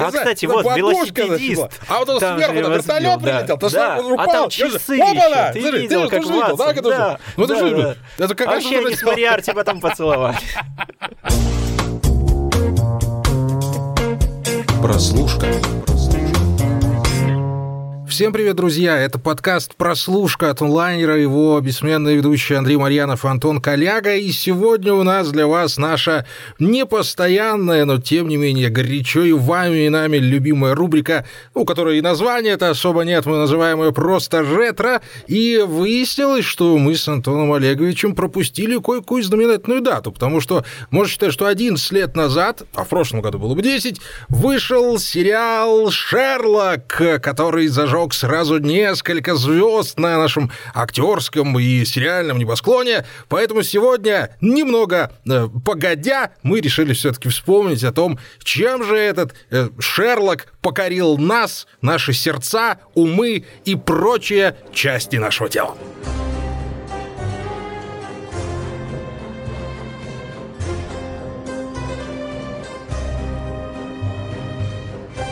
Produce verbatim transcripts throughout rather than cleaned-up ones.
А, кстати, вот велосипедист. А вот он сверху на вертолет прилетел. Да, а там часы еще. Ты видел, как Ватсон. Вообще они с Мориарти потом поцеловались. Прослушка. Всем привет, друзья! Это подкаст «Прослушка» от онлайнера, его бессменные ведущие Андрей Марьянов и Антон Коляга. И сегодня у нас для вас наша непостоянная, но тем не менее горячо и вами, и нами любимая рубрика, у которой и названия-то особо нет, мы называем ее просто «Ретро». И выяснилось, что мы с Антоном Олеговичем пропустили кое-какую знаменательную дату, потому что, можете считать, что одиннадцать лет назад, а в прошлом году было бы десять, вышел сериал «Шерлок», который зажег сразу несколько звезд на нашем актерском и сериальном небосклоне, поэтому сегодня, немного э, погодя, мы решили все-таки вспомнить о том, чем же этот э, Шерлок покорил нас, наши сердца, умы и прочие части нашего тела.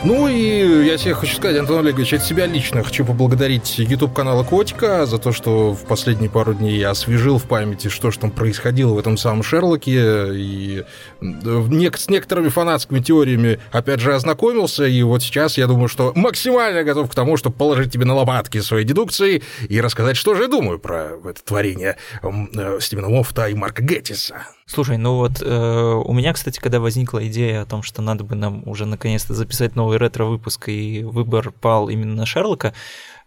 Ну и я всех хочу сказать, Антон Олегович, от себя лично хочу поблагодарить YouTube-канала Котика за то, что в последние пару дней я освежил в памяти, что же там происходило в этом самом Шерлоке, и с некоторыми фанатскими теориями, опять же, ознакомился, и вот сейчас я думаю, что максимально готов к тому, чтобы положить тебе на лопатки свои дедукции и рассказать, что же я думаю про это творение Стемена Мофта и Марка Гэтисса. Слушай, ну вот э, у меня, кстати, когда возникла идея о том, что надо бы нам уже наконец-то записать новый ретро-выпуск, и выбор пал именно на Шерлока,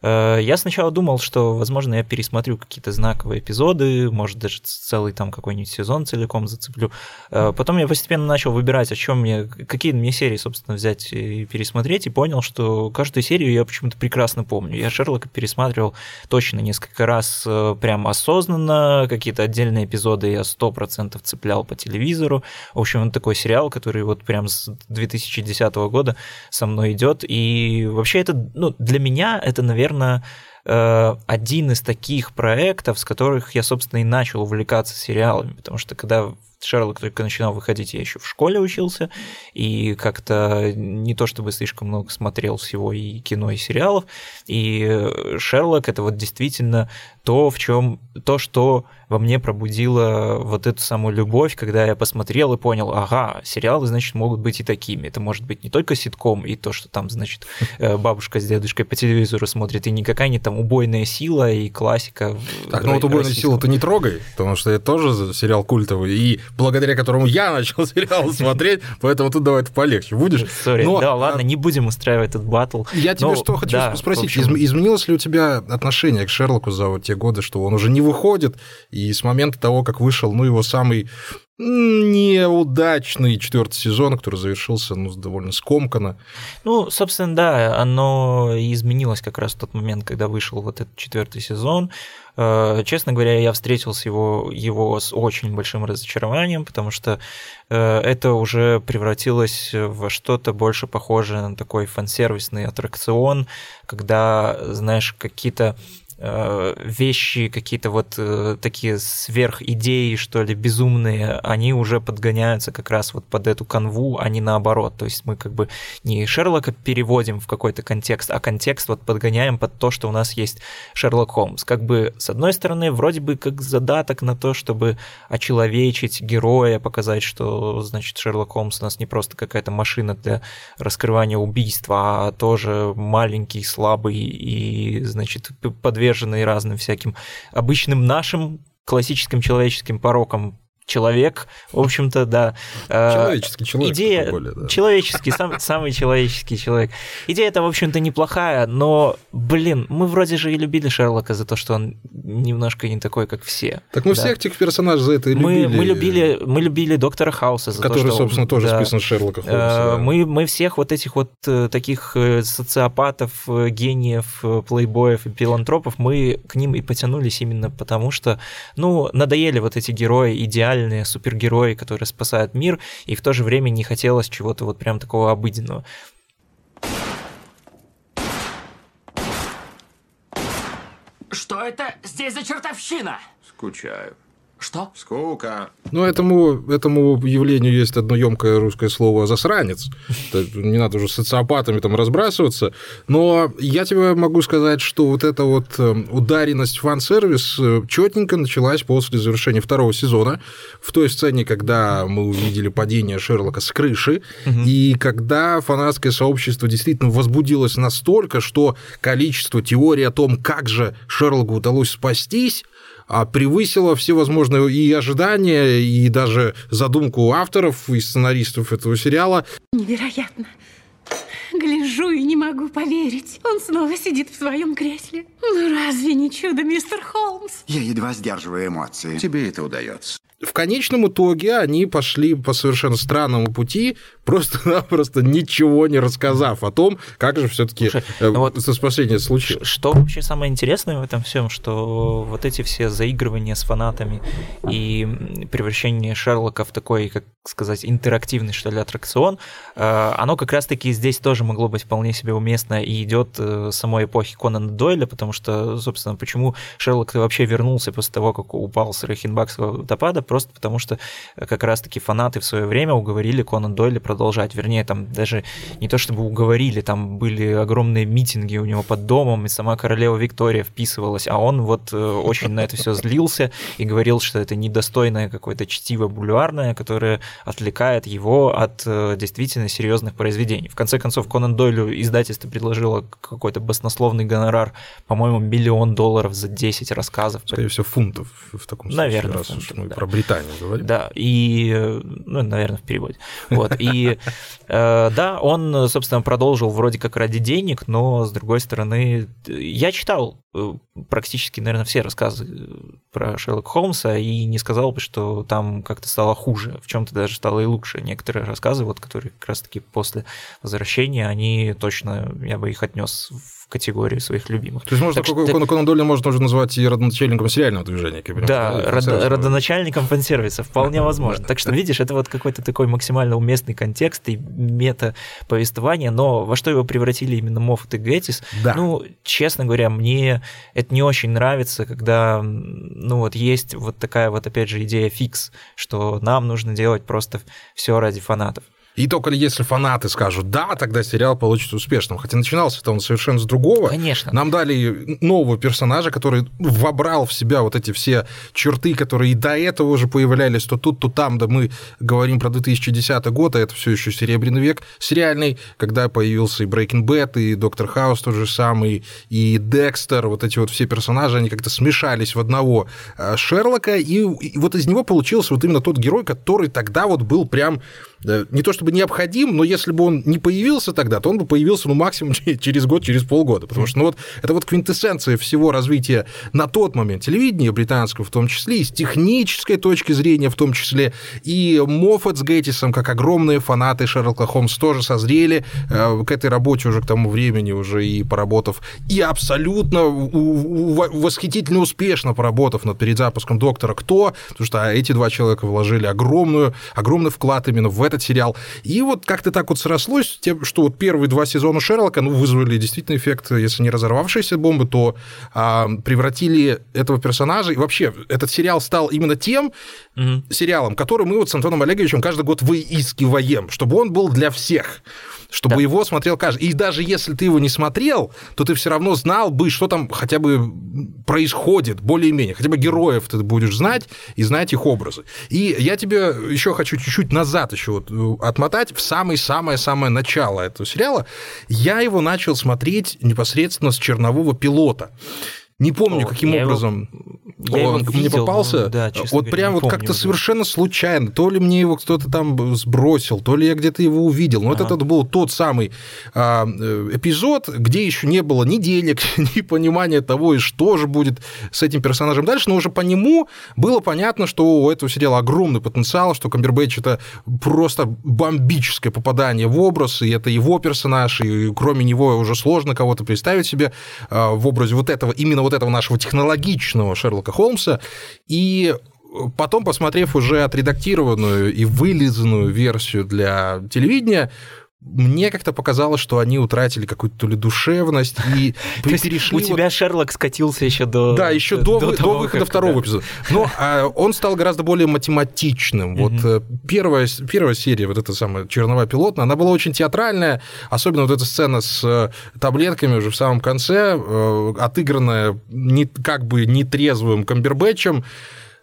э, я сначала думал, что, возможно, я пересмотрю какие-то знаковые эпизоды, может, даже целый там какой-нибудь сезон целиком зацеплю. Э, потом я постепенно начал выбирать, о чем мне, какие мне серии, собственно, взять и пересмотреть, и понял, что каждую серию я почему-то прекрасно помню. Я Шерлока пересматривал точно несколько раз, прям осознанно, какие-то отдельные эпизоды я сто процентов цеплял по телевизору. В общем, такой сериал, который вот прям с две тысячи десятого года со мной идет. И вообще это, ну, для меня это, наверное, один из таких проектов, с которых я, собственно, и начал увлекаться сериалами, потому что когда Шерлок только начинал выходить, я еще в школе учился, и как-то не то чтобы слишком много смотрел всего и кино, и сериалов, и Шерлок — это вот действительно то, в чем, то, что во мне пробудило вот эту самую любовь, когда я посмотрел и понял, ага, сериалы, значит, могут быть и такими, это может быть не только ситком, и то, что там, значит, бабушка с дедушкой по телевизору смотрит, и никакая не там убойная сила и классика. Так, ну вот убойную силу-то не трогай, потому что это тоже сериал культовый, и благодаря которому я начал сериал смотреть, поэтому тут давай это полегче будешь. Сори, но... да, ладно, не будем устраивать этот батл. Я но... тебе что хочу да, спросить, общем... изменилось ли у тебя отношение к Шерлоку за вот те годы, что он уже не выходит, и с момента того, как вышел, ну, его самый неудачный четвертый сезон, который завершился, ну, довольно скомканно. Ну, собственно, да, оно и изменилось как раз в тот момент, когда вышел вот этот четвертый сезон. Честно говоря, я встретил его, его с очень большим разочарованием, потому что это уже превратилось во что-то больше похожее на такой фансервисный аттракцион, когда, знаешь, какие-то вещи, какие-то вот такие сверхидеи, что ли, безумные, они уже подгоняются как раз вот под эту канву, а не наоборот. То есть мы как бы не Шерлока переводим в какой-то контекст, а контекст вот подгоняем под то, что у нас есть Шерлок Холмс. Как бы, с одной стороны, вроде бы как задаток на то, чтобы очеловечить героя, показать, что, значит, Шерлок Холмс у нас не просто какая-то машина для раскрывания убийства, а тоже маленький, слабый и, значит, подвержен разным всяким обычным нашим классическим человеческим порокам человек, в общем-то, да. Человеческий человек. Идея... более, да. Человеческий, сам, самый человеческий человек. Идея-то, в общем-то, неплохая, но, блин, мы вроде же и любили Шерлока за то, что он немножко не такой, как все. Так мы да. всех этих персонажей за это и мы, любили. Мы любили. Мы любили Доктора Хауса за который, то, что... Который, собственно, он, тоже да, списан с Шерлока Холмса. Да. Мы, мы всех вот этих вот таких социопатов, гениев, плейбоев и филантропов, мы к ним и потянулись именно потому, что, ну, надоели вот эти герои идеально супергерои, которые спасают мир, и в то же время не хотелось чего-то вот прям такого обыденного. Что это здесь за чертовщина? Скучаю. Что? Скука. Ну, этому, этому явлению есть одно ёмкое русское слово «засранец». Не надо уже социопатами там разбрасываться. Но я тебе могу сказать, что вот эта вот ударенность фан-сервис чётенько началась после завершения второго сезона, в той сцене, когда мы увидели падение Шерлока с крыши, угу. и когда фанатское сообщество действительно возбудилось настолько, что количество теорий о том, как же Шерлоку удалось спастись, превысило всевозможные и ожидания, и даже задумку авторов и сценаристов этого сериала. Невероятно. Гляжу и не могу поверить. Он снова сидит в своем кресле. Ну разве не чудо, мистер Холмс? Я едва сдерживаю эмоции. Тебе это удается. В конечном итоге они пошли по совершенно странному пути, просто-напросто ничего не рассказав о том, как же все-таки ну вот спасение случилось. Что вообще самое интересное в этом всем, что вот эти все заигрывания с фанатами и превращение Шерлока в такой, как сказать, интерактивный, что ли, аттракцион, оно как раз-таки здесь тоже могло быть вполне себе уместно и идет самой эпохи Конана Дойля, потому что, собственно, почему Шерлок-то вообще вернулся после того, как упал с Рейхенбахского водопада, просто потому что как раз-таки фанаты в свое время уговорили Конан Дойля продолжать. Вернее, там даже не то чтобы уговорили, там были огромные митинги у него под домом, и сама королева Виктория вписывалась, а он вот очень на это все злился и говорил, что это недостойное какое-то чтиво бульварное, которое отвлекает его от действительно серьезных произведений. В конце концов, Конан Дойлю издательство предложило какой-то баснословный гонорар, по-моему, миллион долларов за десять рассказов. Скорее всего, фунтов в таком случае. Наверное, раз фунтов, уж мы да. про Британию говорим. Да, и, ну, наверное, в переводе. Вот, и да, он, собственно, продолжил вроде как ради денег, но, с другой стороны, я читал практически, наверное, все рассказы про Шерлока Холмса и не сказал бы, что там как-то стало хуже, в чем-то даже стало и лучше. Некоторые рассказы, вот, которые как раз-таки после возвращения, они точно, я бы их отнес в категорию своих любимых. То есть, можно, что, ты... Конан Дойля можно уже назвать и родоначальником сериального движения. Понимаю, да, род... родоначальником фан-сервиса, вполне возможно. Так что, видишь, это вот какой-то такой максимально уместный контекст и мета-повествование, но во что его превратили именно Моффат и Гэтисс, да. ну, честно говоря, мне это не очень нравится, когда, ну, вот есть вот такая вот, опять же, идея фикс, что нам нужно делать просто все ради фанатов. И только если фанаты скажут «да», тогда сериал получится успешным. Хотя начинался-то он совершенно с другого. Конечно. Нам дали нового персонажа, который вобрал в себя вот эти все черты, которые и до этого уже появлялись, то тут, то там. Да мы говорим про две тысячи десятый год, а это все еще серебряный век сериальный, когда появился и Breaking Bad, и Доктор Хаус тот же самый, и Декстер. Вот эти вот все персонажи, они как-то смешались в одного Шерлока, и вот из него получился вот именно тот герой, который тогда вот был прям... не то чтобы необходим, но если бы он не появился тогда, то он бы появился, ну, максимум через год, через полгода, потому что, ну, вот это вот квинтэссенция всего развития на тот момент телевидения британского в том числе, и с технической точки зрения в том числе, и Моффат с Гэтиссом, как огромные фанаты Шерлока Холмса, тоже созрели к этой работе уже к тому времени, уже и поработав, и абсолютно восхитительно успешно поработав над перезапуском «Доктора Кто», потому что эти два человека вложили огромную, огромный вклад именно в это, этот сериал. И вот как-то так вот срослось, тем, что вот первые два сезона Шерлока, ну, вызвали действительно эффект, если не разорвавшиеся бомбы, то а, превратили этого персонажа. И вообще этот сериал стал именно тем mm-hmm. сериалом, который мы вот с Антоном Олеговичем каждый год выискиваем, чтобы он был для всех, чтобы да. его смотрел каждый. И даже если ты его не смотрел, то ты все равно знал бы, что там хотя бы происходит более-менее. Хотя бы героев ты будешь знать и знать их образы. И я тебе еще хочу чуть-чуть назад еще вот отмотать в самое-самое-самое начало этого сериала. Я его начал смотреть непосредственно с чернового пилота. Не помню, О, каким я образом его, я он мне попался. Ну, да, вот говоря, прям вот как-то совершенно случайно. То ли мне его кто-то там сбросил, то ли я где-то его увидел. Но а-га. это, это был тот самый а, эпизод, где еще не было ни денег, ни понимания того, и что же будет с этим персонажем дальше. Но уже по нему было понятно, что у этого сериала огромный потенциал, что Камбербэтч — это просто бомбическое попадание в образ, и это его персонаж, и кроме него уже сложно кого-то представить себе а, в образе вот этого, именно вот этого нашего технологичного Шерлока Холмса. И потом, посмотрев уже отредактированную и вылизанную версию для телевидения, Мне как-то показалось, что они утратили какую-то то ли душевность и перешли. У тебя Шерлок скатился еще до да еще до выхода второго эпизода. Но он стал гораздо более математичным. Вот первая первая серия, вот эта самая черновая пилотная, она была очень театральная, особенно вот эта сцена с таблетками уже в самом конце, отыгранная как бы нетрезвым Камбербэтчем.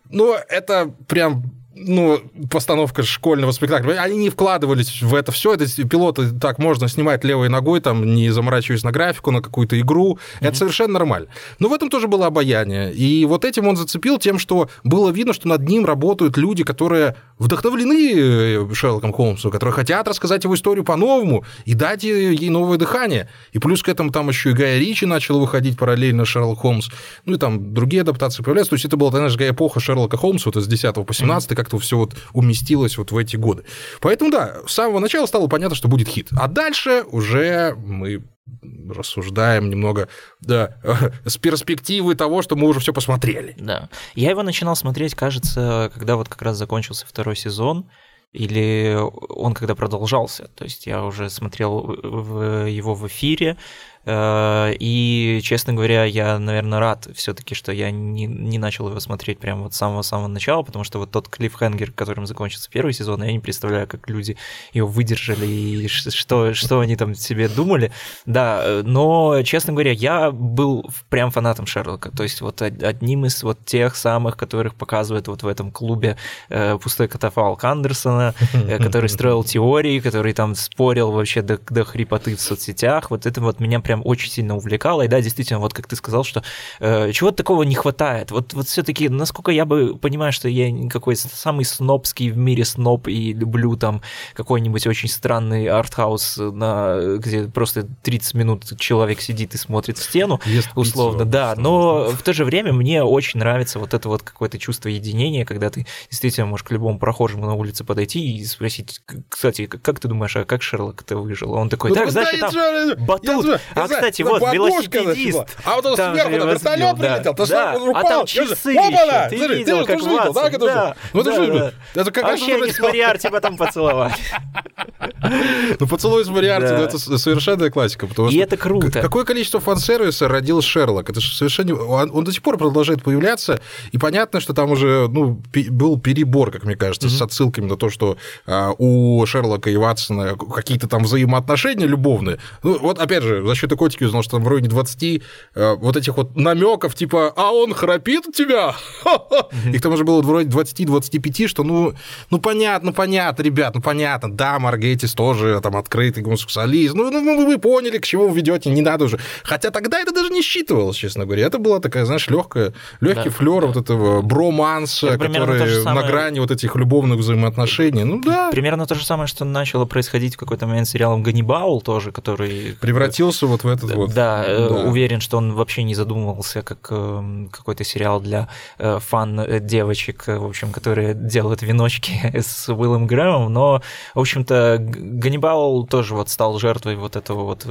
Но это прям ну, постановка школьного спектакля. Они не вкладывались в это все. Это пилоты так можно снимать левой ногой, там, не заморачиваясь на графику, на какую-то игру. Mm-hmm. Это совершенно нормально. Но в этом тоже было обаяние. И вот этим он зацепил тем, что было видно, что над ним работают люди, которые вдохновлены Шерлоком Холмсом, которые хотят рассказать его историю по-новому и дать ей новое дыхание. И плюс к этому там еще и Гай Ричи начал выходить параллельно Шерлок Холмс. Ну и там другие адаптации появляются. То есть это была, конечно, такая эпоха Шерлока Холмса вот с десятого по семнадцатый, как-то все вот уместилось вот в эти годы. Поэтому, да, с самого начала стало понятно, что будет хит. А дальше уже мы рассуждаем немного, да, с перспективы того, что мы уже все посмотрели. Да. Я его начинал смотреть, кажется, когда вот как раз закончился второй сезон, или он когда продолжался. То есть я уже смотрел его в эфире, и, честно говоря, я, наверное, рад все-таки, что я не, не начал его смотреть прямо вот с самого-самого начала, потому что вот тот клиффхенгер, которым закончился первый сезон, я не представляю, как люди его выдержали и что, что они там себе думали. Да, но, честно говоря, я был прям фанатом Шерлока, то есть вот одним из вот тех самых, которых показывают вот в этом клубе «Пустой катафалк» Андерсона, который строил теории, который там спорил вообще до, до хрипоты в соцсетях. Вот это вот меня прям прям очень сильно увлекало, и да, действительно, вот как ты сказал, что э, чего-то такого не хватает. Вот, вот все-таки, насколько я бы понимаю, что я никакой самый снобский в мире сноб и люблю там какой-нибудь очень странный артхаус, на, где просто тридцать минут человек сидит и смотрит в стену, ест условно, пиццу, да, но в то же время мне очень нравится вот это вот какое-то чувство единения, когда ты действительно можешь к любому прохожему на улице подойти и спросить, кстати, как ты думаешь, а как Шерлок-то выжил? Он такой, так, значит, там батут. А, знаю, кстати, вот велосипедист. А вот он сверху на вертолет прилетел, то что он рукал. А там часы еще. Ты видел, как Ватсон. Да, да, да. Вообще они с Мориарти потом поцеловали. Ну, поцелуй с Мориарти, это совершенная классика. И это круто. Какое количество фан-сервиса родил Шерлок? Это же совершенно... Он до сих пор продолжает появляться, и понятно, что там уже был перебор, как мне кажется, с отсылками на то, что у Шерлока и Ватсона какие-то там взаимоотношения любовные. Вот, опять же, за счет Котики узнал, что там в районе двадцати э, вот этих вот намеков типа «А он храпит у тебя?» И к тому же было вроде двадцати-двадцати пяти, что ну, ну понятно, понятно, ребят, ну понятно, да, Марк Гэтисс тоже там открытый гомосексуалист, ну, ну, ну вы поняли, к чему вы ведете, не надо уже. Хотя тогда это даже не считывалось, честно говоря. Это была такая, знаешь, легкая, легкий да, флёр да. вот этого броманса, это который самое... на грани вот этих любовных взаимоотношений. Ну да. Примерно то же самое, что начало происходить в какой-то момент с сериалом «Ганнибал» тоже, который... Превратился вот в этот да, вот. Да, да, уверен, что он вообще не задумывался как какой-то сериал для фан-девочек, в общем, которые делают веночки с Уиллом Грэмом, но, в общем-то, Ганнибал тоже вот стал жертвой вот этого вот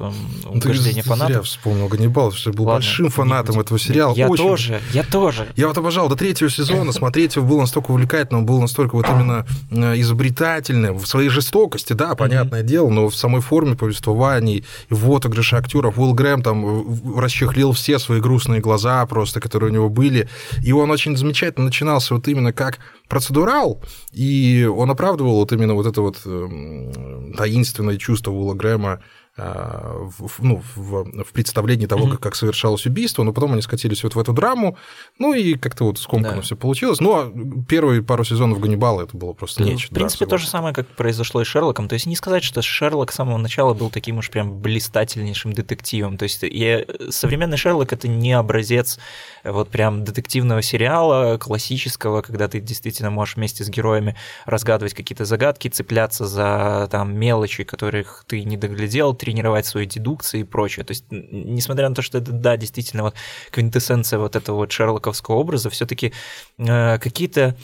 угождения фанатов. Ты зря вспомнил Ганнибал, что я был Ладно, большим фанатом этого сериала. Я Очень. тоже, я тоже. Я вот обожал до третьего сезона, с третьего был настолько увлекательным, был настолько вот именно изобретательным, в своей жестокости, да, понятное mm-hmm. дело, но в самой форме повествований, вот игрыша актеров. Уилл Грэм там расчехлил все свои грустные глаза просто, которые у него были, и он очень замечательно начинался вот именно как процедурал, и он оправдывал вот именно вот это вот таинственное чувство Уилла Грэма в, ну, в, в представлении того, mm-hmm. как, как совершалось убийство, но потом они скатились вот в эту драму, ну и как-то вот скомканно да. все получилось. Но первые пару сезонов «Ганнибала» это было просто ну, нечто. В принципе, да, то же самое, как произошло и с Шерлоком. То есть не сказать, что Шерлок с самого начала был таким уж прям блистательнейшим детективом. То есть я... современный Шерлок — это не образец вот прям детективного сериала классического, когда ты действительно можешь вместе с героями разгадывать какие-то загадки, цепляться за там мелочи, которых ты не доглядел, тренировать свои дедукции и прочее. То есть, несмотря на то, что это, да, действительно вот квинтэссенция вот этого вот шерлоковского образа, все-таки э, какие-то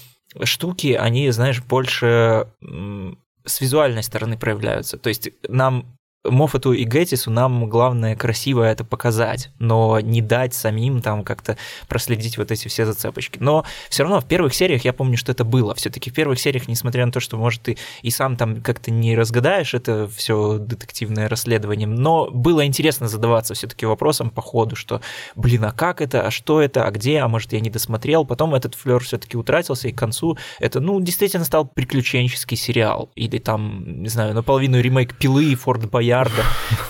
штуки, они, знаешь, больше э, с визуальной стороны проявляются. То есть нам Моффату и Гэттису нам главное красиво это показать, но не дать самим там как-то проследить вот эти все зацепочки. Но все равно в первых сериях я помню, что это было. Все-таки в первых сериях, несмотря на то, что, может, ты и сам там как-то не разгадаешь это все детективное расследование, но было интересно задаваться все-таки вопросом по ходу, что, блин, а как это, а что это, а где, а может, я не досмотрел. Потом этот флёр все-таки утратился, и к концу это, ну, действительно стал приключенческий сериал. Или там, не знаю, наполовину ремейк «Пилы» и «Форт Боярд»,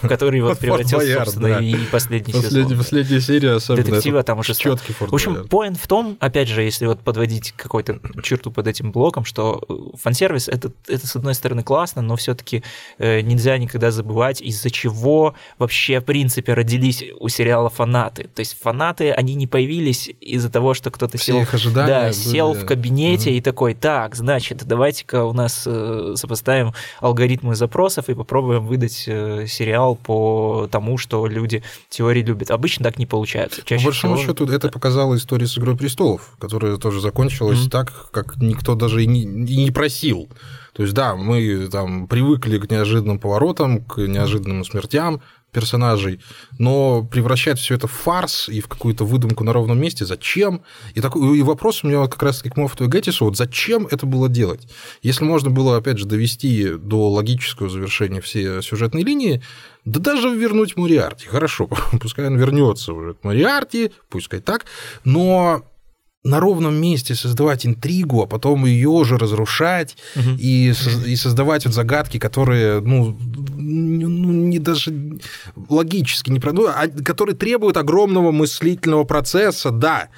который вот превратился, собственно, да. и последний Послед, сезон. Последняя серия особенно. Детектива там уже стал. В общем, поинт в том, опять же, если вот подводить какую-то черту под этим блоком, что фан-сервис это, это с одной стороны классно, но все-таки э, нельзя никогда забывать, из-за чего вообще, в принципе, родились у сериала фанаты. То есть фанаты, они не появились из-за того, что кто-то сел, да, сел в кабинете угу. и такой, так, значит, давайте-ка у нас э, сопоставим алгоритмы запросов и попробуем выдать сериал по тому, что люди теории любят. Обычно так не получается. Чаще по большому всего... счету, это показала история с «Игрой престолов», которая тоже закончилась mm-hmm. так, как никто даже и не, и не просил. То есть, да, мы там привыкли к неожиданным поворотам, к неожиданным смертям персонажей, но превращать все это в фарс и в какую-то выдумку на ровном месте зачем? И, такой, и вопрос у меня вот как раз-таки к Моффату и Гэттису, вот зачем это было делать? Если можно было, опять же, довести до логического завершения все сюжетные линии, да даже вернуть Мориарти, хорошо, пускай он вернется уже к Мориарти, пускай так, но... на ровном месте создавать интригу, а потом ее же разрушать угу. и, и создавать вот загадки, которые, ну, не даже логически не... Ну, а, которые требуют огромного мыслительного процесса, да.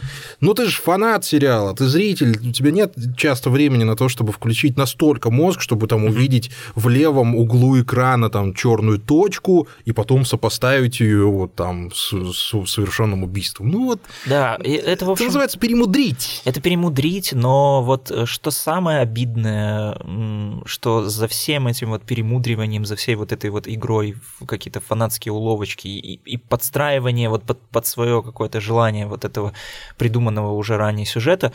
Но ты же фанат сериала, ты зритель, у тебя нет часто времени на то, чтобы включить настолько мозг, чтобы там угу. увидеть в левом углу экрана там черную точку и потом сопоставить ее вот там с, с совершенным убийством. Ну вот... Да, это, в общем... это называется перемудрить. Это перемудрить, но вот что самое обидное, что за всем этим вот перемудриванием, за всей вот этой вот игрой в какие-то фанатские уловочки и, и подстраивание вот под, под свое какое-то желание вот этого придуманного уже ранее сюжета,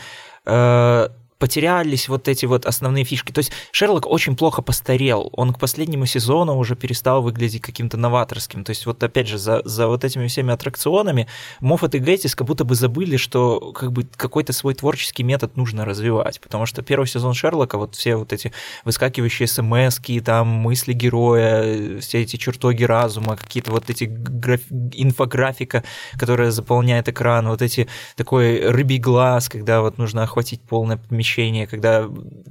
э- потерялись вот эти вот основные фишки. То есть Шерлок очень плохо постарел. Он к последнему сезону уже перестал выглядеть каким-то новаторским. То есть вот опять же за, за вот этими всеми аттракционами Моффат и Гэттис как будто бы забыли, что как бы какой-то свой творческий метод нужно развивать, потому что первый сезон Шерлока, вот все вот эти выскакивающие смски, там мысли героя, все эти чертоги разума, какие-то вот эти граф... инфографика, которая заполняет экран, вот эти такой рыбий глаз, когда вот нужно охватить полное помещение, когда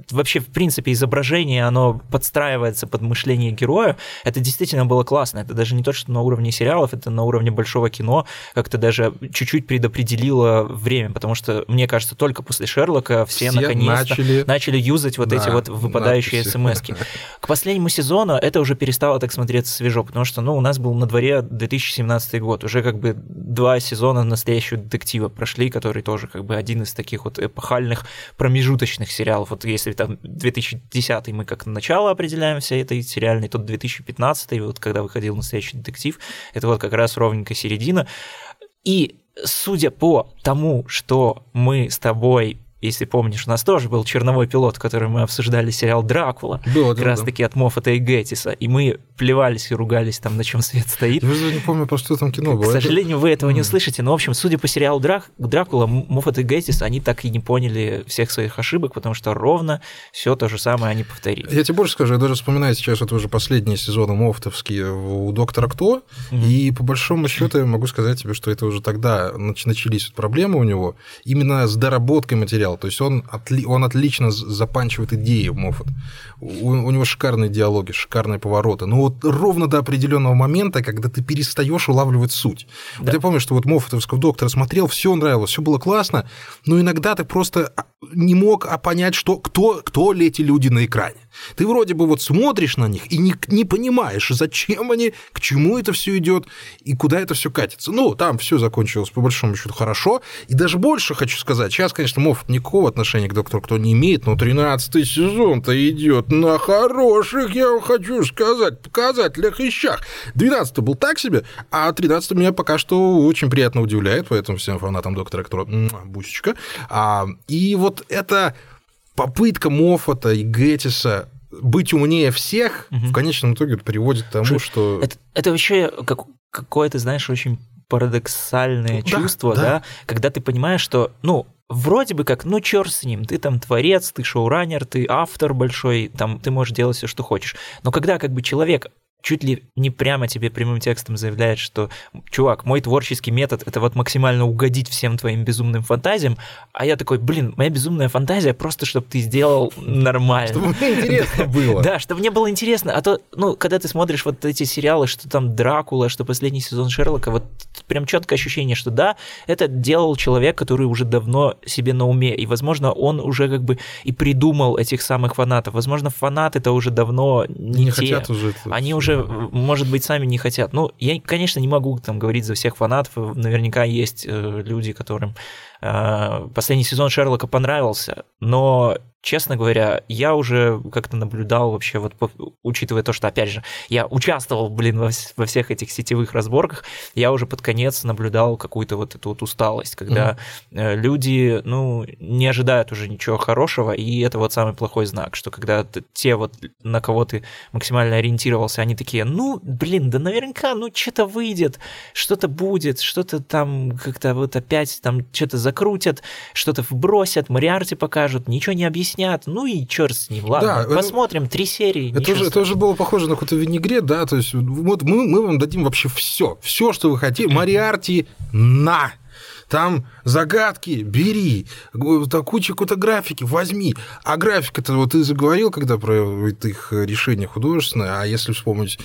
вообще, в принципе, изображение, оно подстраивается под мышление героя, это действительно было классно. Это даже не то, что на уровне сериалов, это на уровне большого кино как-то даже чуть-чуть предопределило время, потому что, мне кажется, только после Шерлока все, все наконец-то начали... начали юзать вот да, эти вот выпадающие смски. К последнему сезону это уже перестало так смотреться свежо, потому что, ну, у нас был на дворе две тысячи семнадцатый год, уже как бы два сезона «Настоящего детектива» прошли, который тоже как бы один из таких вот эпохальных промежутков жуточных сериалов. Вот если там две тысячи десятый мы как начало определяем все это сериальный, тот две тысячи пятнадцатый, вот когда выходил «Настоящий детектив», это вот как раз ровненько середина. И судя по тому, что мы с тобой, если помнишь, у нас тоже был черновой пилот, в котором мы обсуждали сериал «Дракула», да, как да, раз-таки да. от Моффата и Гэттиса, и мы плевались и ругались там, на чем свет стоит. Я не помню, про что там кино было. К сожалению, вы этого mm. не услышите, но, в общем, судя по сериалу Драк... «Дракула», Моффат и Гэттис, они так и не поняли всех своих ошибок, потому что ровно все то же самое они повторили. Я тебе больше скажу, я даже вспоминаю сейчас вот уже последние сезоны моффатовские у «Доктора Кто», mm. и по большому счету я могу сказать тебе, что это уже тогда начались проблемы у него, именно с доработкой материала. То есть он, отли, он отлично запанчивает идеи, Моффат. У, у него шикарные диалоги, шикарные повороты. Но вот ровно до определенного момента, когда ты перестаешь улавливать суть. Да. Вот я помню, что вот Моффатовского «Доктора» смотрел, все нравилось, все было классно, но иногда ты просто не мог понять, что, кто, кто ли эти люди на экране. Ты вроде бы вот смотришь на них и не, не понимаешь, зачем они, к чему это все идет и куда это все катится. Ну, там все закончилось по большому счету хорошо. И даже больше хочу сказать. Сейчас, конечно, Моффат никакого отношения к «Доктору Кто» не имеет, но тринадцатый сезон-то идет на хороших, я вам хочу сказать, показателях и щах. двенадцатый был так себе, а тринадцатый меня пока что очень приятно удивляет, поэтому всем фанатам «Доктора Кто» бусечка. А, и вот это попытка Моффата и Гэттиса быть умнее всех угу. в конечном итоге приводит к тому, Шу, что... Это, это вообще как, какое-то, знаешь, очень парадоксальное да, чувство, да. да, когда ты понимаешь, что, ну, вроде бы как, ну, черт с ним, ты там творец, ты шоураннер, ты автор большой, там, ты можешь делать все, что хочешь. Но когда как бы человек... чуть ли не прямо тебе прямым текстом заявляет, что, чувак, мой творческий метод — это вот максимально угодить всем твоим безумным фантазиям, а я такой, блин, моя безумная фантазия просто, чтобы ты сделал нормально. Чтобы мне интересно было. Да, чтобы мне было интересно. А то, ну, когда ты смотришь вот эти сериалы, что там Дракула, что последний сезон Шерлока, вот прям четкое ощущение, что да, это делал человек, который уже давно себе на уме, и, возможно, он уже как бы и придумал этих самых фанатов. Возможно, фанаты-то уже давно не, не те. Хотят уже Они уже может быть, сами не хотят. Ну, я, конечно, не могу там говорить за всех фанатов. Наверняка есть э, люди, которым э, последний сезон Шерлока понравился, но, честно говоря, я уже как-то наблюдал вообще, вот по, учитывая то, что, опять же, я участвовал, блин, во, во всех этих сетевых разборках, я уже под конец наблюдал какую-то вот эту вот усталость, когда mm-hmm. люди, ну, не ожидают уже ничего хорошего, и это вот самый плохой знак, что когда те вот, на кого ты максимально ориентировался, они такие, ну, блин, да наверняка, ну, что-то выйдет, что-то будет, что-то там как-то вот опять там что-то закрутят, что-то вбросят, Мориарти покажут, ничего не объяснят. Снят, ну и черт с ним, ладно, да, посмотрим, три серии. Это уже, это уже было похоже на какой-то винегрет, да, то есть вот мы, мы вам дадим вообще все, все, что вы хотите, Мориарти, на! Там загадки, бери, куча какой-то графики, возьми. А графика-то, вот ты заговорил, когда про их решение художественное, а если вспомнить,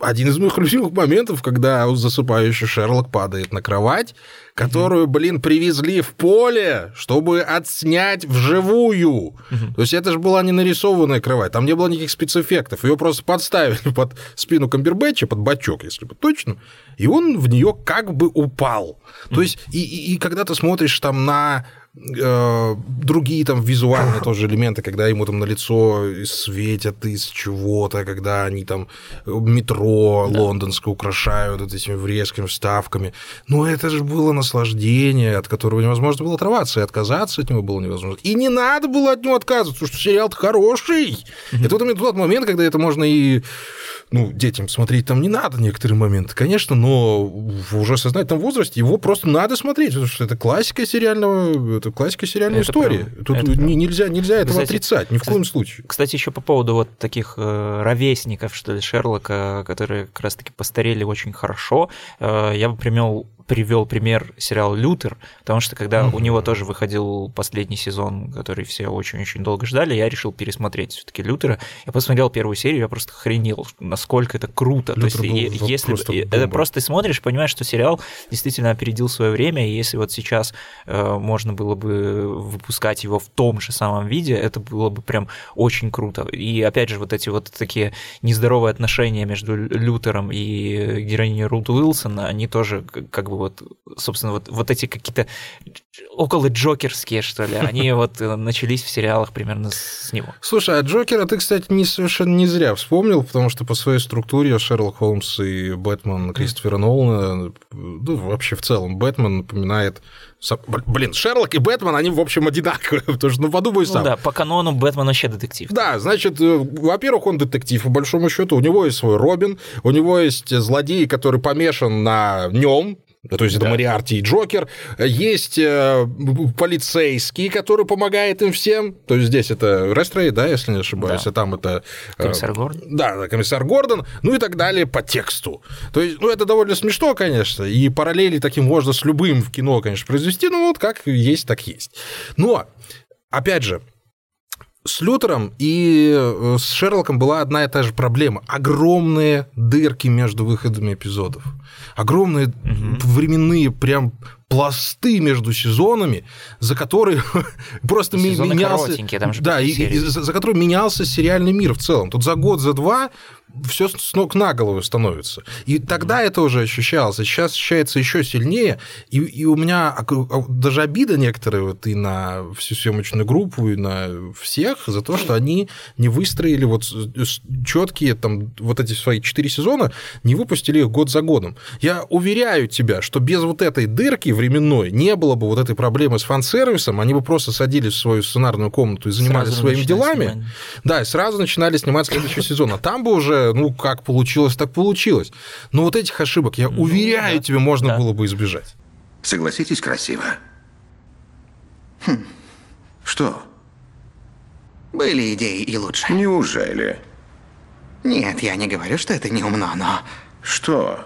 один из моих любимых моментов, когда засыпающий Шерлок падает на кровать, которую, блин, привезли в поле, чтобы отснять вживую. Uh-huh. То есть это же была не нарисованная кровать, там не было никаких спецэффектов. Ее просто подставили под спину Камбербэтча, под бачок, если бы точно, и он в нее как бы упал. Uh-huh. То есть и, и, и когда ты смотришь там на... другие там визуальные тоже элементы, когда ему там на лицо светят из чего-то, когда они там метро да. лондонское украшают вот этими врезками, вставками. Но это же было наслаждение, от которого невозможно было оторваться, и отказаться от него было невозможно. И не надо было от него отказываться, потому что сериал-то хороший. Mm-hmm. Это вот тот момент, когда это можно и... Ну, детям смотреть там не надо некоторые моменты, конечно, но в уже сознательном возрасте его просто надо смотреть, потому что это классика сериального... Это классика сериальной это истории. Прям, Тут это нельзя, нельзя этого кстати, отрицать, ни в коем случае. Кстати, еще по поводу вот таких э, ровесников, что ли, Шерлока, которые как раз-таки постарели очень хорошо, э, я бы примел... привел пример сериал «Лютер», потому что когда mm-hmm. у него тоже выходил последний сезон, который все очень-очень долго ждали, я решил пересмотреть все-таки «Лютера». Я посмотрел первую серию, я просто охренел, насколько это круто. Лютер То есть, был, если просто это просто ты смотришь, понимаешь, что сериал действительно опередил свое время, и если вот сейчас э, можно было бы выпускать его в том же самом виде, это было бы прям очень круто. И опять же, вот эти вот такие нездоровые отношения между Лютером и героиней Рут Уилсон, они тоже как бы вот, собственно, вот, вот эти какие-то около джокерские, что ли, они вот начались в сериалах примерно с него. Слушай, а Джокера ты, кстати, не, совершенно не зря вспомнил, потому что по своей структуре Шерлок Холмс и Бэтмен Кристофера Нолана, ну, вообще в целом Бэтмен напоминает... Блин, Шерлок и Бэтмен, они, в общем, одинаковые, потому что, ну, подумай сам. Ну да, по канону Бэтмен вообще детектив. Да, значит, во-первых, он детектив, по большому счету, у него есть свой Робин, у него есть злодей, который помешан на нем. То есть да. это Мориарти и Джокер. Есть э, полицейский, который помогает им всем. То есть здесь это Рестрей, да, если не ошибаюсь, да. а там это... Э, комиссар Гордон. Да, да, комиссар Гордон, ну и так далее по тексту. То есть, ну, это довольно смешно, конечно, и параллели таким можно с любым в кино, конечно, произвести, ну, вот как есть, так есть. Но, опять же, с Лютером и с Шерлоком была одна и та же проблема. Огромные дырки между выходами эпизодов. Огромные mm-hmm. временные прям пласты между сезонами, за которые просто сезоны менялся... коротенькие, там же да, и, и, за, за которые менялся сериальный мир в целом. Тут за год, за два все с ног на голову становится. И тогда mm-hmm. это уже ощущалось, сейчас ощущается еще сильнее. И, и у меня даже обида некоторые вот и на всю съемочную группу, и на всех за то, что они не выстроили вот четкие там вот эти свои четыре сезона, не выпустили их год за годом. Я уверяю тебя, что без вот этой дырки временной не было бы вот этой проблемы с фан-сервисом, они бы просто садились в свою сценарную комнату и занимались своими делами. Снимать. Да, и сразу начинали снимать следующий сезон. А там бы уже ну, как получилось, так получилось. Но вот этих ошибок, я ну, уверяю да, тебе, можно да. было бы избежать. Согласитесь, красиво. Хм. Что? Были идеи и лучше. Неужели? Нет, я не говорю, что это неумно, но... Что?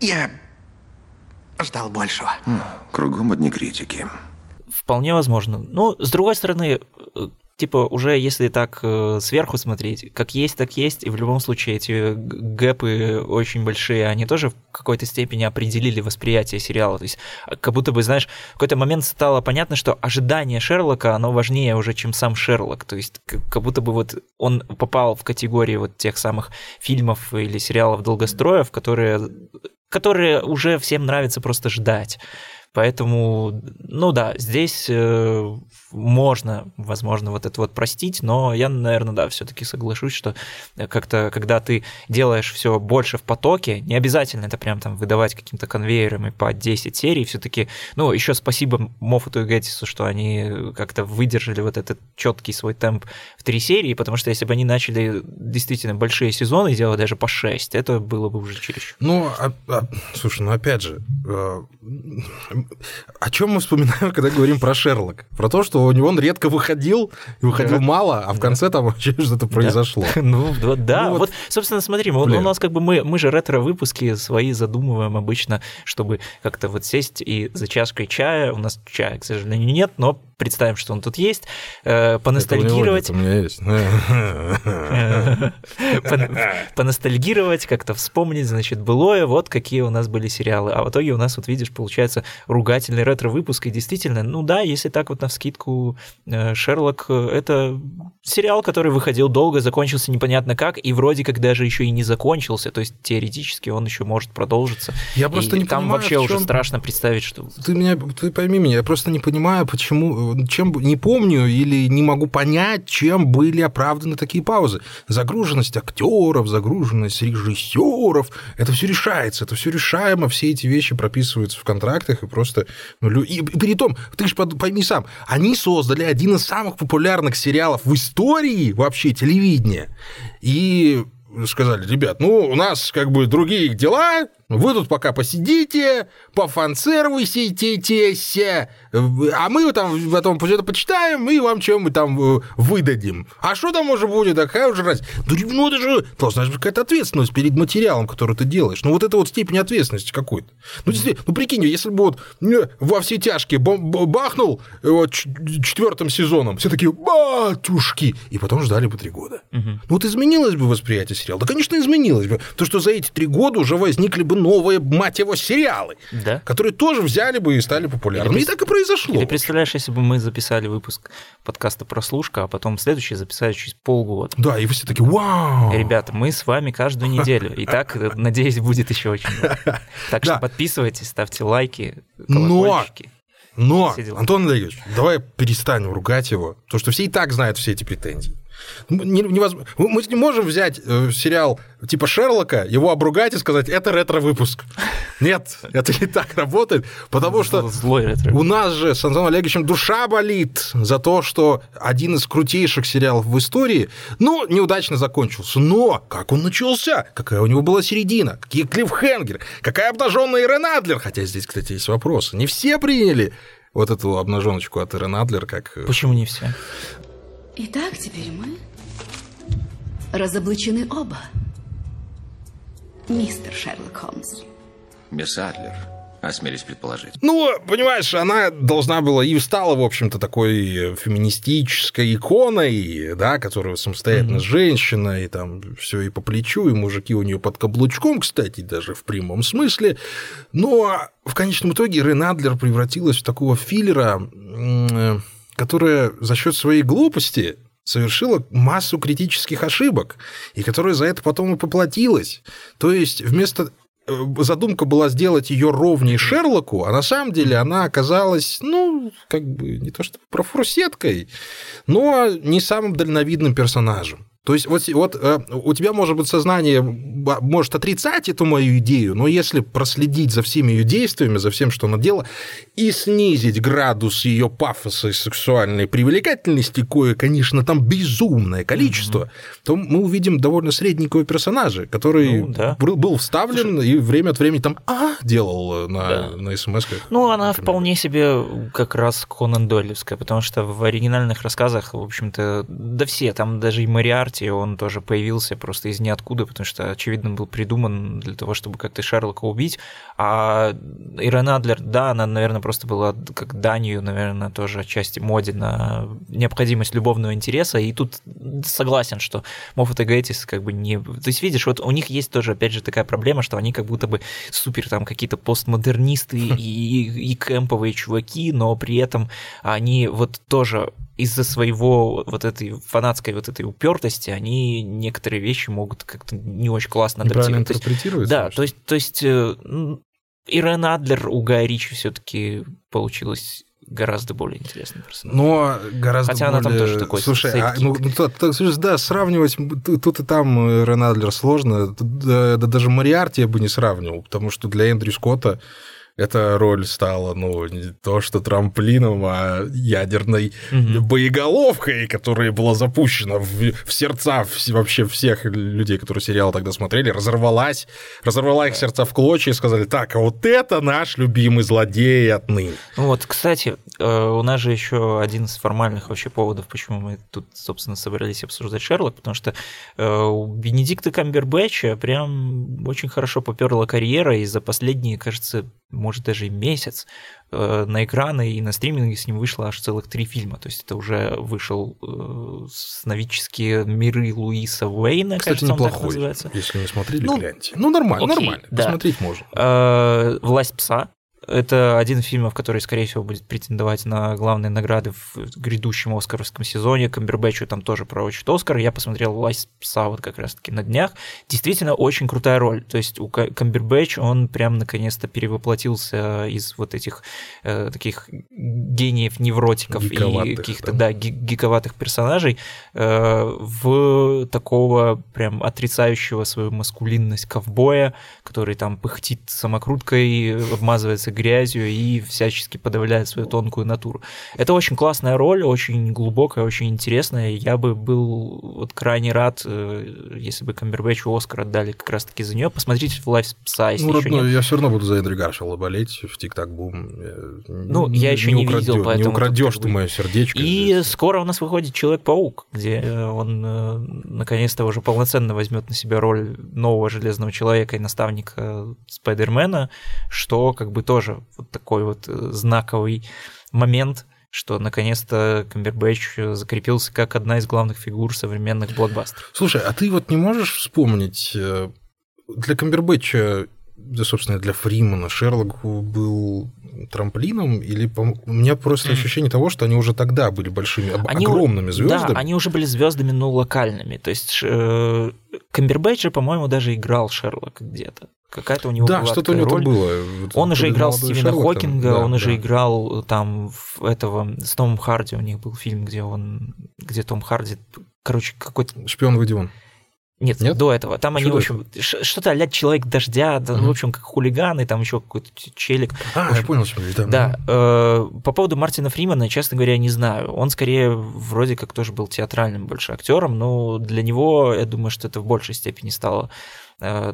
Я ждал большего. Кругом одни критики. Вполне возможно. Ну, с другой стороны... Типа, уже если так сверху смотреть, как есть, так есть, и в любом случае эти гэпы очень большие, они тоже в какой-то степени определили восприятие сериала. То есть, как будто бы, знаешь, в какой-то момент стало понятно, что ожидание Шерлока, оно важнее уже, чем сам Шерлок. То есть, как будто бы вот он попал в категории вот тех самых фильмов или сериалов долгостроев, которые, которые уже всем нравится просто ждать. Поэтому, ну да, здесь э, можно, возможно, вот это вот простить, но я, наверное, да, все-таки соглашусь, что как-то, когда ты делаешь все больше в потоке, не обязательно это прям там выдавать каким-то конвейером и по десять серий, все-таки, ну, еще спасибо Моффату и Гэтиссу, что они как-то выдержали вот этот четкий свой темп в три серии, потому что если бы они начали действительно большие сезоны делать даже по шесть, это было бы уже чересчур. Ну, а, а, слушай, ну опять же. А... О чем мы вспоминаем, когда говорим про Шерлока? Про то, что у него он редко выходил, и выходил да. мало, а в конце да. там вообще что-то произошло. Да. Ну, вот, да. Ну, вот. вот, собственно, смотри, вот, у нас как бы мы, мы же ретро-выпуски свои задумываем обычно, чтобы как-то вот сесть и за чашкой чая, у нас чая, к сожалению, нет, но представим, что он тут есть, э, поностальгировать. Это у него нет, у меня есть. Поностальгировать, как-то вспомнить, значит, былое, вот какие у нас были сериалы. А в итоге у нас, вот видишь, получается... ругательный ретро-выпуск, и действительно, ну да, если так вот навскидку, Шерлок — это сериал, который выходил долго, закончился непонятно как, и вроде как даже еще и не закончился, то есть теоретически он еще может продолжиться. Я просто не там понимаю, вообще чем... уже страшно представить, что... Ты, меня, ты пойми меня, я просто не понимаю, почему, чем не помню или не могу понять, чем были оправданы такие паузы. Загруженность актеров, загруженность режиссеров, это все решается, это все решаемо, все эти вещи прописываются в контрактах, и просто... Ну, и, и при том, ты же пойми сам, они создали один из самых популярных сериалов в истории вообще телевидения. И сказали, ребят, ну, у нас как бы другие дела, вы тут пока посидите, пофансервиситесь, а мы там потом это почитаем и вам чем мы там выдадим. А что там уже будет, какая уже разница? Ну, это же должна быть какая-то ответственность перед материалом, который ты делаешь. Ну, вот это вот степень ответственности какой-то. Ну, действительно, ну, прикинь, если бы вот во все тяжкие бахнул вот, четвертым сезоном, все такие батюшки, и потом ждали бы три года. Угу. Ну, вот изменилось бы восприятие сериала? Да, конечно, изменилось бы. Потому что за эти три года уже возникли бы новые, мать его, сериалы, да? которые тоже взяли бы и стали популярными. Или, и так и произошло. Ты представляешь, если бы мы записали выпуск подкаста «Прослушка», а потом следующий записали через полгода. Да, и вы все такие, вау! Ребята, мы с вами каждую неделю. И так, надеюсь, будет еще очень много. Так что подписывайтесь, ставьте лайки, колокольчики. Но, Антон Андреевич, давай перестанем ругать его, потому что все и так знают все эти претензии. Невозможно. Мы не можем взять сериал типа Шерлока, его обругать и сказать, это ретро-выпуск. Нет, это не так работает, потому что у нас же с Антоном Олеговичем душа болит за то, что один из крутейших сериалов в истории, ну, неудачно закончился. Но как он начался? Какая у него была середина? Какие клиффхенгеры? Какая обнаженная Ирен Адлер? Хотя здесь, кстати, есть вопросы. Не все приняли вот эту обнаженочку от Ирен Адлер как... Почему не все? Итак, теперь мы разоблачены оба, мистер Шерлок Холмс. Мисс Адлер, осмелюсь предположить. Ну, понимаешь, она должна была и стала, в общем-то, такой феминистической иконой, да, которая самостоятельно mm-hmm. женщина, и там все и по плечу, и мужики у нее под каблучком, кстати, даже в прямом смысле. Но в конечном итоге Ирен Адлер превратилась в такого филлера... которая за счет своей глупости совершила массу критических ошибок, и которая за это потом и поплатилась. То есть вместо... задумка была сделать ее ровней Шерлоку, а на самом деле она оказалась, ну, как бы не то что профурсеткой, но не самым дальновидным персонажем. То есть вот, вот у тебя, может быть, сознание может отрицать эту мою идею, но если проследить за всеми ее действиями, за всем, что она делала, и снизить градус ее пафоса и сексуальной привлекательности, кое, конечно, там безумное количество, mm-hmm. то мы увидим довольно средненького персонажа, который ну, да. был вставлен Слушай, и время от времени там «а» делал на, да. на смс-ках. Ну, она например. вполне себе как раз Конан Дойлевская, потому что в оригинальных рассказах, в общем-то, да все, там даже и Мориарти, он тоже появился просто из ниоткуда, потому что, очевидно, был придуман для того, чтобы как-то Шерлока убить. А Ирен Адлер, да, она, наверное, просто была как данью, наверное, тоже отчасти моде на необходимость любовного интереса. И тут согласен, что Моффат и Гэтисс как бы не... То есть, видишь, вот у них есть тоже, опять же, такая проблема, что они как будто бы супер там какие-то постмодернисты и кэмповые чуваки, но при этом они вот тоже... из-за своего вот этой фанатской вот этой упертости они некоторые вещи могут как-то не очень классно адаптировать. То есть, да, то есть, то есть Ирен Адлер у Гая Ричи все-таки получилось гораздо более интересный персонаж. Но гораздо Хотя более... она там тоже такой... Слушай, а, ну, да, сравнивать тут и там Ирен Адлер сложно. Да, да, даже Мориарти я бы не сравнивал, потому что для Эндрю Скотта эта роль стала, ну, не то что трамплином, а ядерной mm-hmm. боеголовкой, которая была запущена в, в сердца в, вообще всех людей, которые сериал тогда смотрели, разорвалась, разорвала их сердца в клочья и сказали, так, а вот это наш любимый злодей отныне. Ну вот, кстати, у нас же еще один из формальных вообще поводов, почему мы тут, собственно, собрались обсуждать Шерлок, потому что у Бенедикта Камбербэтча прям очень хорошо попёрла карьера, и за последние, кажется, может, даже и месяц, на экраны и на стриминге с ним вышло аж целых три фильма. То есть это уже вышел «Сновидческие миры» Луиса Уэйна, Кстати, кажется, неплохой, он так называется. Если не смотрели, ну, гляньте. Ну, нормально, окей, нормально, да. посмотреть можно. «Власть пса». Это один из фильмов, который, скорее всего, будет претендовать на главные награды в грядущем оскаровском сезоне. Камбербэтчу там тоже проочит Оскар. Я посмотрел «Власть пса» вот как раз-таки на днях. Действительно, очень крутая роль. То есть у Камбербэтч, он прям наконец-то перевоплотился из вот этих э, таких гениев-невротиков и каких-то да? Да, гиковатых персонажей э, в такого прям отрицающего свою маскулинность ковбоя, который там пыхтит самокруткой, обмазывается грязью и всячески подавляет свою тонкую натуру. Это очень классная роль, очень глубокая, очень интересная. Я бы был вот крайне рад, если бы Камбербэтчу «Оскар» отдали как раз-таки за нее. Посмотрите «Власть пса», если ну, еще нет. Я все равно буду за Эндрю Гаршелла болеть в «Тик-так-бум». Ну, не, я еще не, не видел, украдё, поэтому... Не украдешь ты мое сердечко. И здесь. Скоро у нас выходит «Человек-паук», где он наконец-то уже полноценно возьмет на себя роль нового Железного Человека и наставника Спайдермена, что как бы тоже вот такой вот знаковый момент, что наконец-то Камбербэтч закрепился как одна из главных фигур современных блокбастеров. Слушай, а ты вот не можешь вспомнить, для Камбербэтча, да, собственно, для Фримана Шерлок был трамплином, или у меня просто mm. ощущение того, что они уже тогда были большими, они огромными звездами. Да, они уже были звездами, но локальными. То есть Камбербэтч, по-моему, даже играл Шерлока где-то. Какая-то у него да, была что-то у него роль. Было. Он уже играл Стивена Шерлок, Хокинга, там, да, он уже да. играл там этого с Томом Харди, у них был фильм, где он, где Том Харди, короче, какой-то... «Шпион Вудивон». Нет, Нет, до этого. Там что они, в общем, это? Что-то а-ля «Человек дождя», да, mm-hmm. в общем, как хулиганы, там еще какой-то челик. А, я же понял, что это. Да. Э, по поводу Мартина Фримана, честно говоря, не знаю. Он скорее вроде как тоже был театральным больше актером, но для него, я думаю, что это в большей степени стало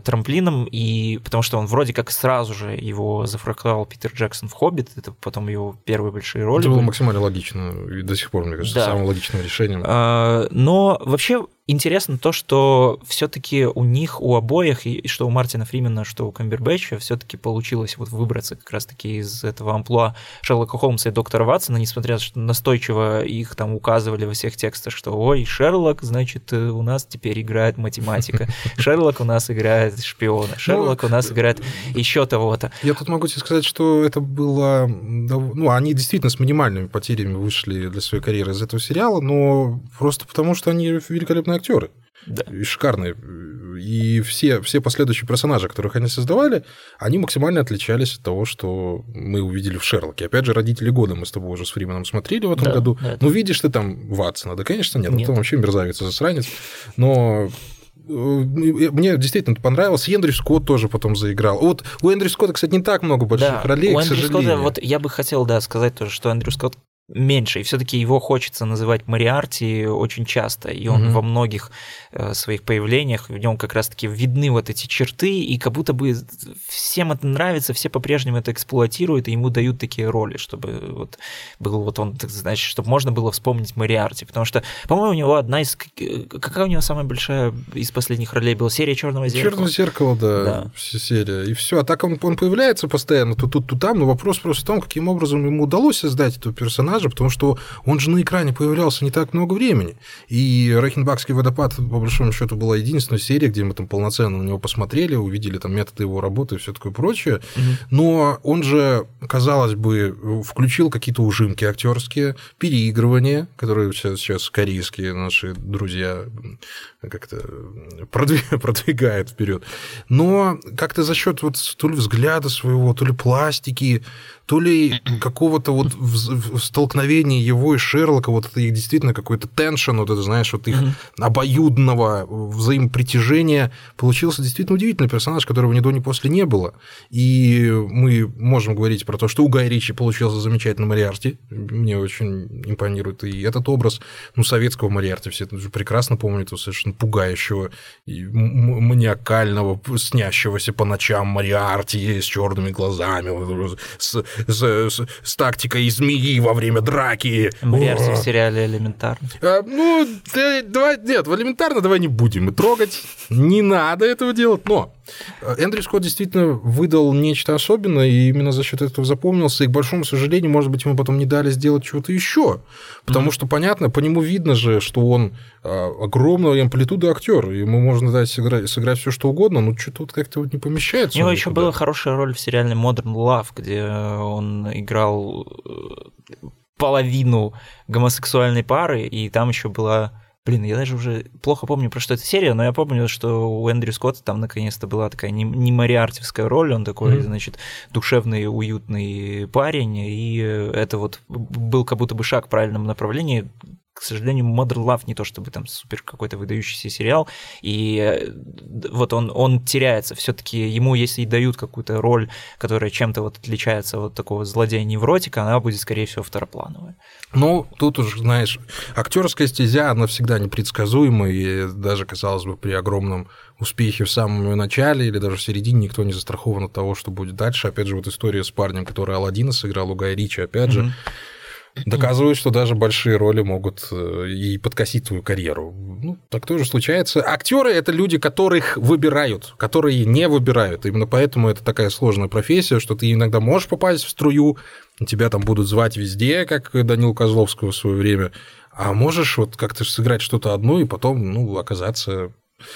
трамплином, и потому что он вроде как сразу же его зафрактовал Питер Джексон в «Хоббит», это потом его первые большие роли. Это было максимально логично, и до сих пор, мне кажется, да. самым логичным решением. Но вообще Интересно то, что все-таки у них, у обоих, и что у Мартина Фримена, что у Камбербэтча, все-таки получилось вот выбраться как раз-таки из этого амплуа Шерлока Холмса и доктора Ватсона, несмотря на то, что настойчиво их там указывали во всех текстах, что ой, Шерлок, значит, у нас теперь играет математика, Шерлок у нас играет шпиона, Шерлок у нас играет еще того-то. Я тут могу тебе сказать, что это было... Ну, они действительно с минимальными потерями вышли для своей карьеры из этого сериала, но просто потому, что они великолепные актеры. Да. И шикарные. И все, все последующие персонажи, которых они создавали, они максимально отличались от того, что мы увидели в Шерлоке. Опять же, «Родители года» мы с тобой уже с Фрименом смотрели в этом да, году. Да, это... Ну, видишь ты там Ватсона. Да, конечно, нет. нет. Он там вообще мерзавец и засранец. Но... Мне действительно понравилось. И Эндрю Скотт тоже потом заиграл. Вот у Эндрю Скотта, кстати, не так много больших да, ролей, у к Эндрю сожалению. Скотта, вот я бы хотел да, сказать тоже, что Эндрю Скотт меньше, и все-таки его хочется называть Мориарти очень часто, и он mm-hmm. во многих своих появлениях, в нем как раз-таки видны вот эти черты, и как будто бы всем это нравится, все по-прежнему это эксплуатируют, и ему дают такие роли, чтобы вот был вот он, значит, чтобы можно было вспомнить Мориарти, потому что, по-моему, у него одна из... Какая у него самая большая из последних ролей была? Серия «Черного зеркала». «Черного зеркала», да, да. серия, и все. А так он, он появляется постоянно то тут, то там, но вопрос просто в том, каким образом ему удалось создать этого персонажа, потому что он же на экране появлялся не так много времени. И «Рейхенбахский водопад», по большому счету, была единственная серия, где мы там полноценно на него посмотрели, увидели там методы его работы и все такое прочее. Mm-hmm. Но он же, казалось бы, включил какие-то ужимки актерские, переигрывания, которые сейчас корейские наши друзья как-то продвигают вперед. Но как-то за счет вот то ли взгляда своего, то ли пластики, то ли какого-то вот столкновения его и Шерлока, вот это их действительно какой-то теншен, вот это, знаешь, вот их mm-hmm. обоюдного взаимопритяжения, получился действительно удивительный персонаж, которого ни до, ни после не было. И мы можем говорить про то, что у Гая Ричи получился замечательный Мориарти. Мне очень импонирует и этот образ, ну, советского Мориарти. Все это прекрасно помнят, совершенно пугающего, маниакального, снящегося по ночам Мориарти с черными глазами, с... С, с, с тактикой змеи во время драки. Мориарти в сериале «Элементарно». А, ну, давай, нет, в «Элементарно» давай не будем и трогать. Не надо этого делать, но Эндрю Скотт действительно выдал нечто особенное, и именно за счет этого запомнился. И, к большому сожалению, может быть, ему потом не дали сделать чего-то еще, потому mm-hmm. что, понятно, по нему видно же, что он а, огромного амплитуды актер, ему можно дать сыграть, сыграть все что угодно, но что-то вот как-то вот не помещается. У него еще была хорошая роль в сериале «Modern Love», где он играл половину гомосексуальной пары, и там еще была... Блин, я даже уже плохо помню, про что эта серия, но я помню, что у Эндрю Скотта там наконец-то была такая не, не мориартевская роль, он такой, mm-hmm. значит, душевный, уютный парень, и это вот был как будто бы шаг в правильном направлении. К сожалению, Modern Love не то чтобы там супер какой-то выдающийся сериал, и вот он, он теряется. Все-таки ему, если и дают какую-то роль, которая чем-то вот отличается от такого злодея-невротика, она будет, скорее всего, второплановая. Ну, тут уже, знаешь, актерская стезя, она всегда непредсказуема, и даже, казалось бы, при огромном успехи в самом начале или даже в середине, никто не застрахован от того, что будет дальше. Опять же, вот история с парнем, который Аладдина сыграл у Гая Ричи, опять mm-hmm. же, доказывают, что даже большие роли могут и подкосить твою карьеру. Ну, так тоже случается. Актеры — это люди, которых выбирают, которые не выбирают. Именно поэтому это такая сложная профессия, что ты иногда можешь попасть в струю, тебя там будут звать везде, как Данилу Козловского в свое время, а можешь вот как-то сыграть что-то одно и потом, ну, оказаться...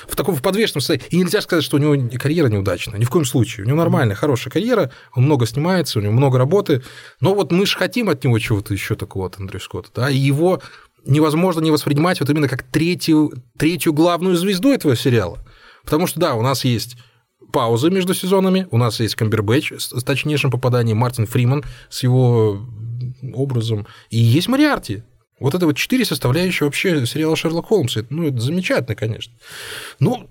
в таком подвешенном состоянии. И нельзя сказать, что у него карьера неудачная. Ни в коем случае. У него нормальная, хорошая карьера, он много снимается, у него много работы. Но вот мы же хотим от него чего-то еще такого, от Андрея Скотта. Да? И его невозможно не воспринимать вот именно как третью, третью главную звезду этого сериала. Потому что, да, у нас есть паузы между сезонами, у нас есть Камбербэтч с точнейшим попаданием, Мартин Фриман с его образом, и есть Мориарти. Вот это вот четыре составляющие вообще сериала «Шерлок Холмс». Это, ну, это замечательно, конечно. Но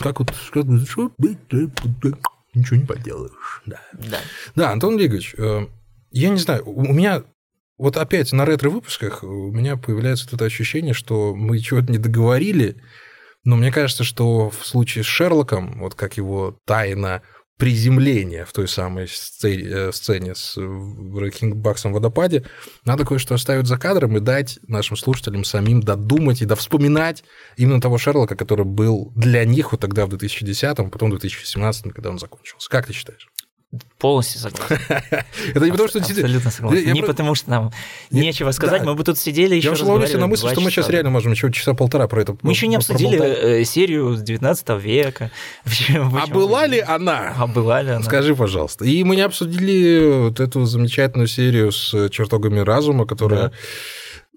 как вот... Ничего не поделаешь. Да, да. да Антон Лигович, я не знаю, у меня... Вот опять на ретро-выпусках у меня появляется это ощущение, что мы чего-то не договорили, но мне кажется, что в случае с Шерлоком, вот как его тайна приземления в той самой сцене, сцене с Рейхенбахском водопаде, надо кое-что оставить за кадром и дать нашим слушателям самим додумать и довспоминать именно того Шерлока, который был для них вот тогда в две тысячи десятом, потом в две тысячи семнадцатом, когда он закончился. Как ты считаешь? Полностью согласен. Это не потому, что... Абсолютно согласен. Не потому, что нам нечего сказать, мы бы тут сидели еще разговаривали. Я уже ловлюсь на мысли, что мы сейчас реально можем еще часа полтора про это. Мы еще не обсудили серию с девятнадцатого века. А была ли она? А была ли она? Скажи, пожалуйста. И мы не обсудили вот эту замечательную серию с чертогами разума, которая...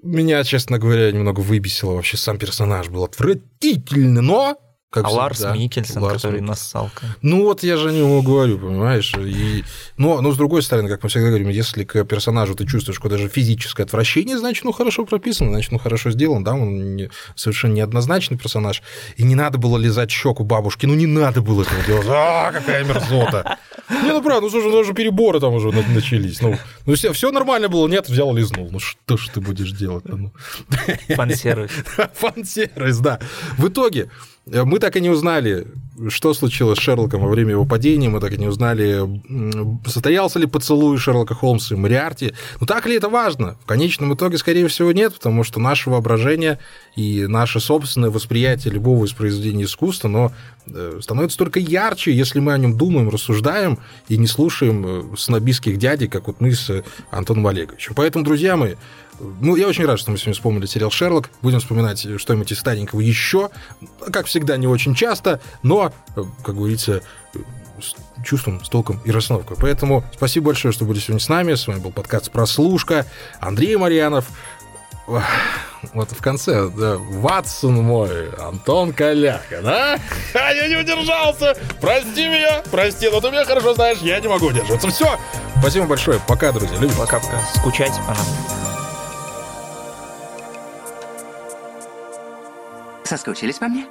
Меня, честно говоря, немного выбесила вообще. Сам персонаж был отвратительный, но... Как а Ларс Миккельсон, Ларс который Миккельсон. Нассал. Ну вот я же о нем говорю, понимаешь. И... Но, но с другой стороны, как мы всегда говорим, если к персонажу ты чувствуешь какое-то же физическое отвращение, значит, ну хорошо прописан, значит, ну хорошо сделан, да, он не... совершенно неоднозначный персонаж. И не надо было лизать щеку бабушки, ну не надо было этого делать. А, какая мерзота! Не, ну правда, ну слушай, даже переборы там уже начались. Ну, ну все, все нормально было, нет, взял, лизнул. Ну что ж ты будешь делать-то? Ну? Фан-сервис. Фан-сервис, да. В итоге... Мы так и не узнали, что случилось с Шерлоком во время его падения, мы так и не узнали, состоялся ли поцелуй Шерлока Холмса и Мориарти. Но так ли это важно? В конечном итоге, скорее всего, нет, потому что наше воображение и наше собственное восприятие любого из произведений искусства, но становится только ярче, если мы о нем думаем, рассуждаем и не слушаем снобистских дядей, как вот мы с Антоном Олеговичем. Поэтому, друзья мои, ну, я очень рад, что мы сегодня вспомнили сериал «Шерлок». Будем вспоминать что-нибудь из старенького еще. Как всегда, не очень часто, но, как говорится, с чувством, с толком и расстановкой. Поэтому спасибо большое, что были сегодня с нами. С вами был подкаст «Прослушка». Андрей Марьянов. Вот в конце, да, Ватсон мой, Антон Коляга, да? А, я не удержался! Прости меня! Прости, но ты меня хорошо знаешь, я не могу удерживаться. Все! Спасибо большое. Пока, друзья. Любим. Пока-пока. Скучайте по нам. Соскучились по мне?